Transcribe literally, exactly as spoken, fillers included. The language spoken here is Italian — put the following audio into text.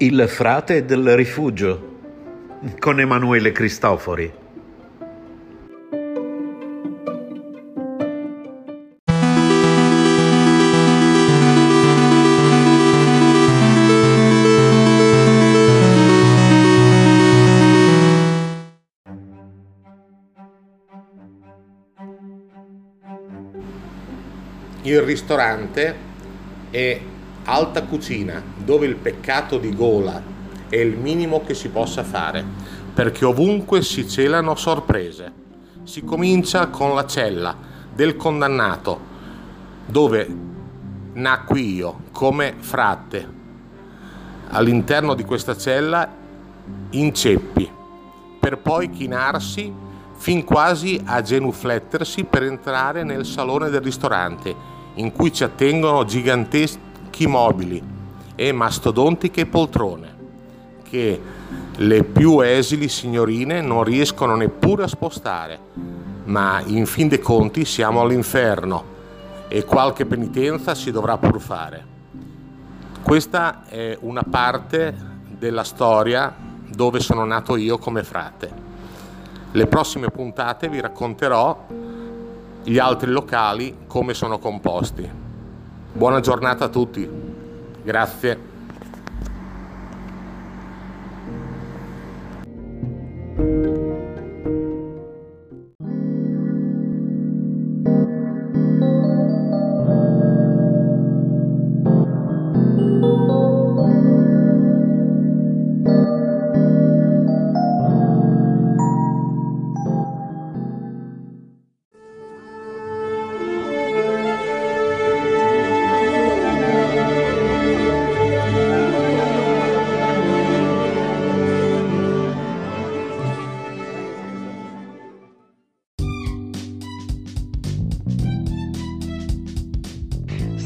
Il frate del rifugio con Emanuele Cristofori. Il ristorante è alta cucina, dove il peccato di gola è il minimo che si possa fare, perché ovunque si celano sorprese. Si comincia con la cella del condannato, dove nacqui io come frate. All'interno di questa cella in ceppi, per poi chinarsi fin quasi a genuflettersi per entrare nel salone del ristorante, in cui ci attengono giganteschi mobili e mastodontiche poltrone che le più esili signorine non riescono neppure a spostare, ma in fin dei conti siamo all'inferno e qualche penitenza si dovrà pur fare. Questa è una parte della storia dove sono nato io come frate. Le prossime puntate vi racconterò gli altri locali, come sono composti. Buona giornata a tutti, grazie.